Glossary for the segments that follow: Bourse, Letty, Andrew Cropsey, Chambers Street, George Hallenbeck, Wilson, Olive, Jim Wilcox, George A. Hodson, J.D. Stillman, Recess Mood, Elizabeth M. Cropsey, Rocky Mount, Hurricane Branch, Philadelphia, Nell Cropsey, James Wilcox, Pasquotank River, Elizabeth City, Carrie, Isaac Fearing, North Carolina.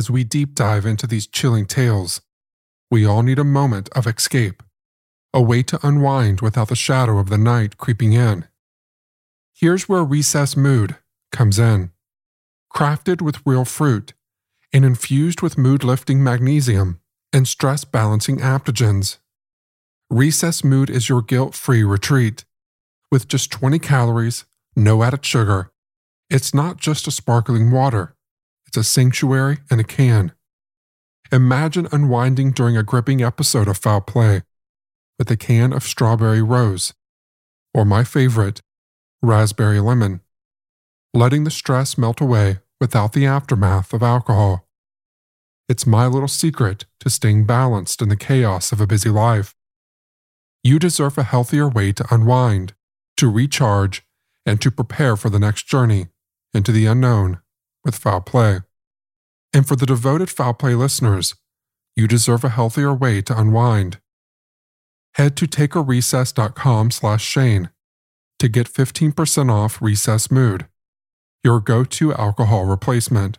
as we deep dive into these chilling tales. We all need a moment of escape, a way to unwind without the shadow of the night creeping in. Here's where Recess Mood comes in. Crafted with real fruit and infused with mood-lifting magnesium and stress-balancing adaptogens, Recess Mood is your guilt-free retreat. With just 20 calories, no added sugar, it's not just a sparkling water, it's a sanctuary in a can. Imagine unwinding during a gripping episode of Foul Play with a can of strawberry rose, or my favorite, raspberry lemon, letting the stress melt away without the aftermath of alcohol. It's my little secret to staying balanced in the chaos of a busy life. You deserve a healthier way to unwind, to recharge, and to prepare for the next journey into the unknown with Foul Play. And for the devoted Foul Play listeners, you deserve a healthier way to unwind. Head to takearecess.com/Shane to get 15% off Recess Mood, your go-to alcohol replacement.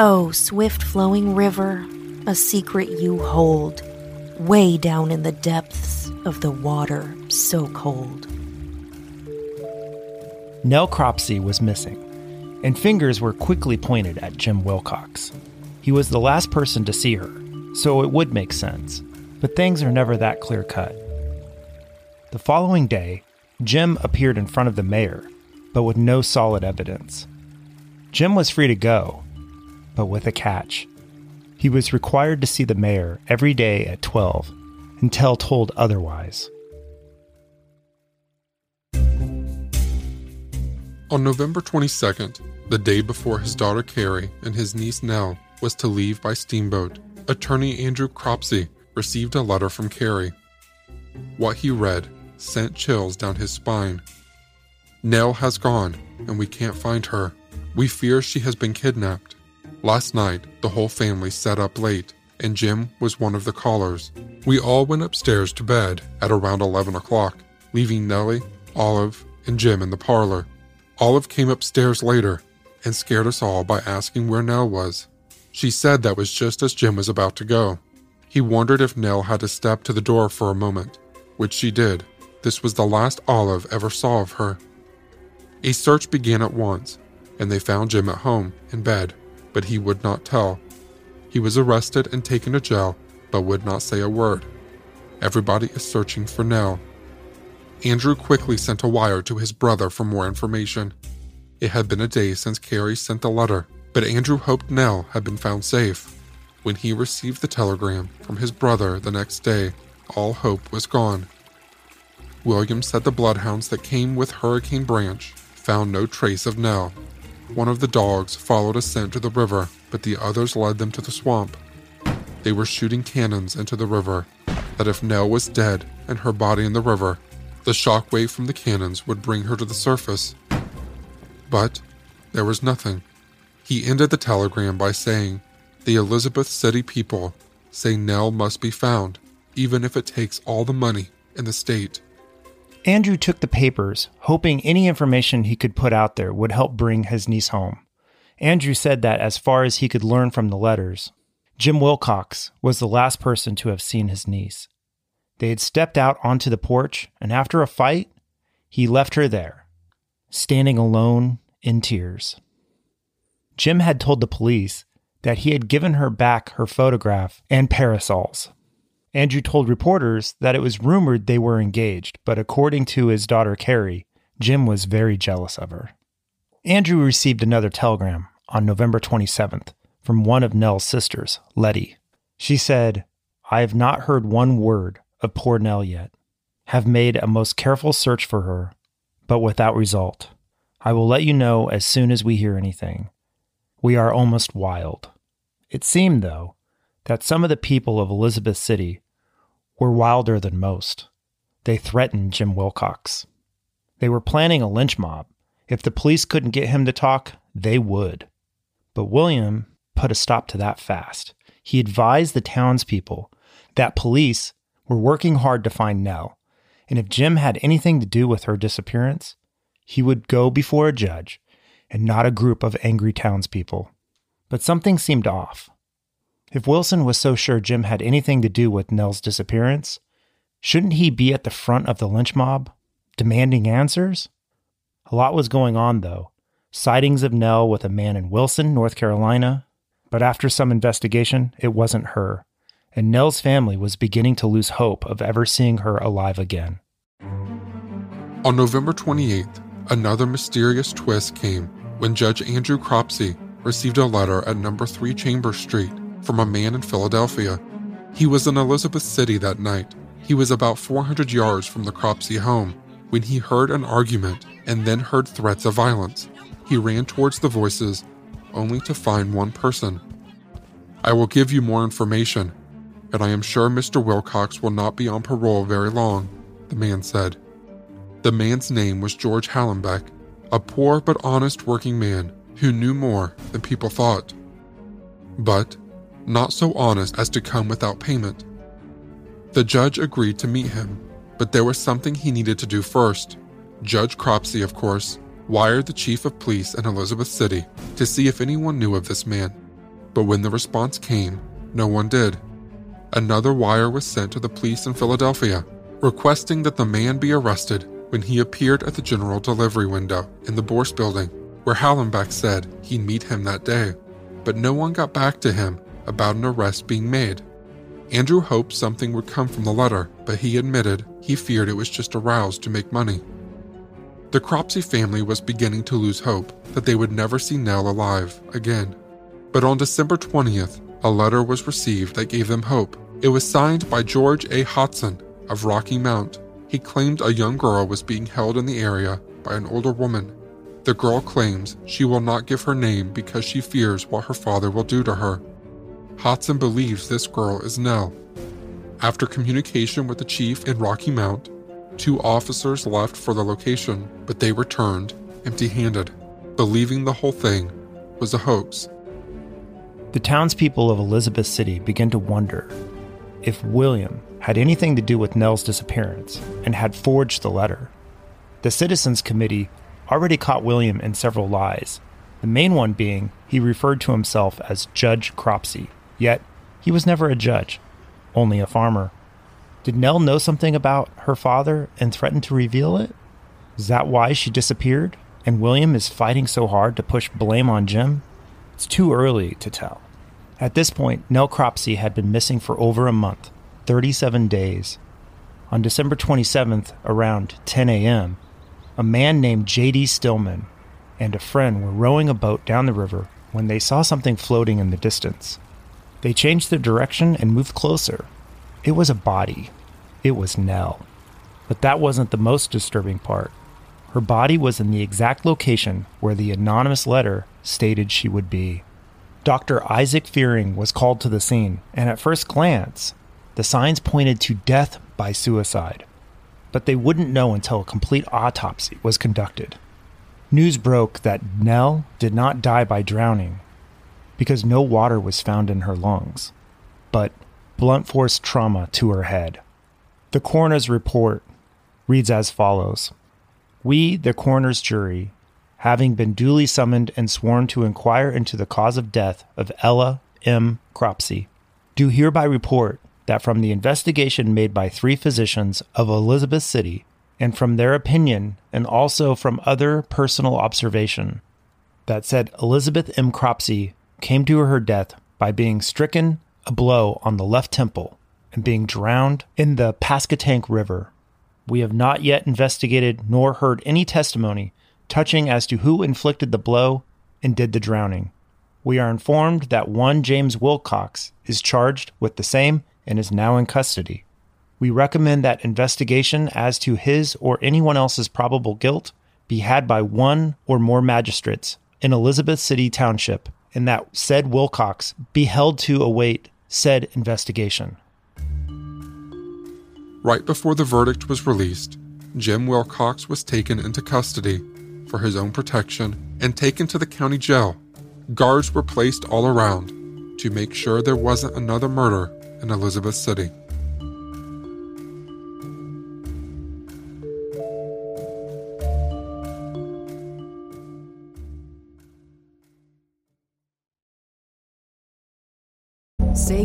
Oh, swift-flowing river, a secret you hold, way down in the depths of the water so cold. Nell Cropsey was missing, and fingers were quickly pointed at Jim Wilcox. He was the last person to see her, so it would make sense, but things are never that clear-cut. The following day, Jim appeared in front of the mayor, but with no solid evidence. Jim was free to go, but with a catch. He was required to see the mayor every day at 12, until told otherwise. On November 22nd, the day before his daughter Carrie and his niece Nell was to leave by steamboat, attorney Andrew Cropsey received a letter from Carrie. What he read sent chills down his spine. Nell has gone, and we can't find her. We fear she has been kidnapped. Last night, the whole family sat up late, and Jim was one of the callers. We all went upstairs to bed at around 11 o'clock, leaving Nellie, Olive, and Jim in the parlor. Olive came upstairs later and scared us all by asking where Nell was. She said that was just as Jim was about to go. He wondered if Nell had to step to the door for a moment, which she did. This was the last Olive ever saw of her. A search began at once, and they found Jim at home, in bed. But he would not tell. He was arrested and taken to jail, but would not say a word. Everybody is searching for Nell. Andrew quickly sent a wire to his brother for more information. It had been a day since Carrie sent the letter, but Andrew hoped Nell had been found safe. When he received the telegram from his brother the next day, all hope was gone. William said the bloodhounds that came with Hurricane Branch found no trace of Nell. One of the dogs followed a scent to the river, but the others led them to the swamp. They were shooting cannons into the river, that if Nell was dead and her body in the river, the shockwave from the cannons would bring her to the surface. But there was nothing. He ended the telegram by saying, "The Elizabeth City people say Nell must be found, even if it takes all the money in the state." Andrew took the papers, hoping any information he could put out there would help bring his niece home. Andrew said that as far as he could learn from the letters, Jim Wilcox was the last person to have seen his niece. They had stepped out onto the porch, and after a fight, he left her there, standing alone in tears. Jim had told the police that he had given her back her photograph and parasols. Andrew told reporters that it was rumored they were engaged, but according to his daughter Carrie, Jim was very jealous of her. Andrew received another telegram on November 27th from one of Nell's sisters, Letty. She said, "I have not heard one word of poor Nell yet. Have made a most careful search for her, but without result. I will let you know as soon as we hear anything. We are almost wild." It seemed, though, that some of the people of Elizabeth City were wilder than most. They threatened Jim Wilcox. They were planning a lynch mob. If the police couldn't get him to talk, they would. But William put a stop to that fast. He advised the townspeople that police were working hard to find Nell, and if Jim had anything to do with her disappearance, he would go before a judge and not a group of angry townspeople. But something seemed off. If Wilson was so sure Jim had anything to do with Nell's disappearance, shouldn't he be at the front of the lynch mob, demanding answers? A lot was going on, though. Sightings of Nell with a man in Wilson, North Carolina. But after some investigation, it wasn't her, and Nell's family was beginning to lose hope of ever seeing her alive again. On November 28th, another mysterious twist came when Judge Andrew Cropsey received a letter at number 3 Chambers Street from a man in Philadelphia. He was in Elizabeth City that night. He was about 400 yards from the Cropsey home when he heard an argument and then heard threats of violence. He ran towards the voices, only to find one person. "I will give you more information, and I am sure Mr. Wilcox will not be on parole very long," the man said. The man's name was George Hallenbeck, a poor but honest working man who knew more than people thought, but not so honest as to come without payment. The judge agreed to meet him, but there was something he needed to do first. Judge Cropsey, of course, wired the chief of police in Elizabeth City to see if anyone knew of this man, but when the response came, no one did. Another wire was sent to the police in Philadelphia, requesting that the man be arrested when he appeared at the general delivery window in the Bourse building, where Hallenbeck said he'd meet him that day, but no one got back to him about an arrest being made. Andrew hoped something would come from the letter, but he admitted he feared it was just a rouse to make money. The Cropsey family was beginning to lose hope that they would never see Nell alive again. But on December 20th, a letter was received that gave them hope. It was signed by George A. Hodson of Rocky Mount. He claimed a young girl was being held in the area by an older woman. The girl claims she will not give her name because she fears what her father will do to her. Hodson believes this girl is Nell. After communication with the chief in Rocky Mount, 2 officers left for the location, but they returned empty-handed, believing the whole thing was a hoax. The townspeople of Elizabeth City began to wonder if William had anything to do with Nell's disappearance and had forged the letter. The Citizens Committee already caught William in several lies, the main one being he referred to himself as Judge Cropsey, yet he was never a judge, only a farmer. Did Nell know something about her father and threaten to reveal it? Is that why she disappeared? And William is fighting so hard to push blame on Jim? It's too early to tell. At this point, Nell Cropsey had been missing for over a month, 37 days. On December 27th, around 10 a.m., a man named J.D. Stillman and a friend were rowing a boat down the river when they saw something floating in the distance. They changed their direction and moved closer. It was a body. It was Nell. But that wasn't the most disturbing part. Her body was in the exact location where the anonymous letter stated she would be. Dr. Isaac Fearing was called to the scene, and at first glance, the signs pointed to death by suicide. But they wouldn't know until a complete autopsy was conducted. News broke that Nell did not die by drowning because no water was found in her lungs, but blunt force trauma to her head. The coroner's report reads as follows. We, the coroner's jury, having been duly summoned and sworn to inquire into the cause of death of Ella M. Cropsey, do hereby report that from the investigation made by three physicians of Elizabeth City, and from their opinion, and also from other personal observation, that said Elizabeth M. Cropsey came to her death by being stricken a blow on the left temple and being drowned in the Pasquotank River. We have not yet investigated nor heard any testimony touching as to who inflicted the blow and did the drowning. We are informed that one James Wilcox is charged with the same and is now in custody. We recommend that investigation as to his or anyone else's probable guilt be had by one or more magistrates in Elizabeth City Township, and that said Wilcox be held to await said investigation. Right before the verdict was released, Jim Wilcox was taken into custody for his own protection and taken to the county jail. Guards were placed all around to make sure there wasn't another murder in Elizabeth City. Say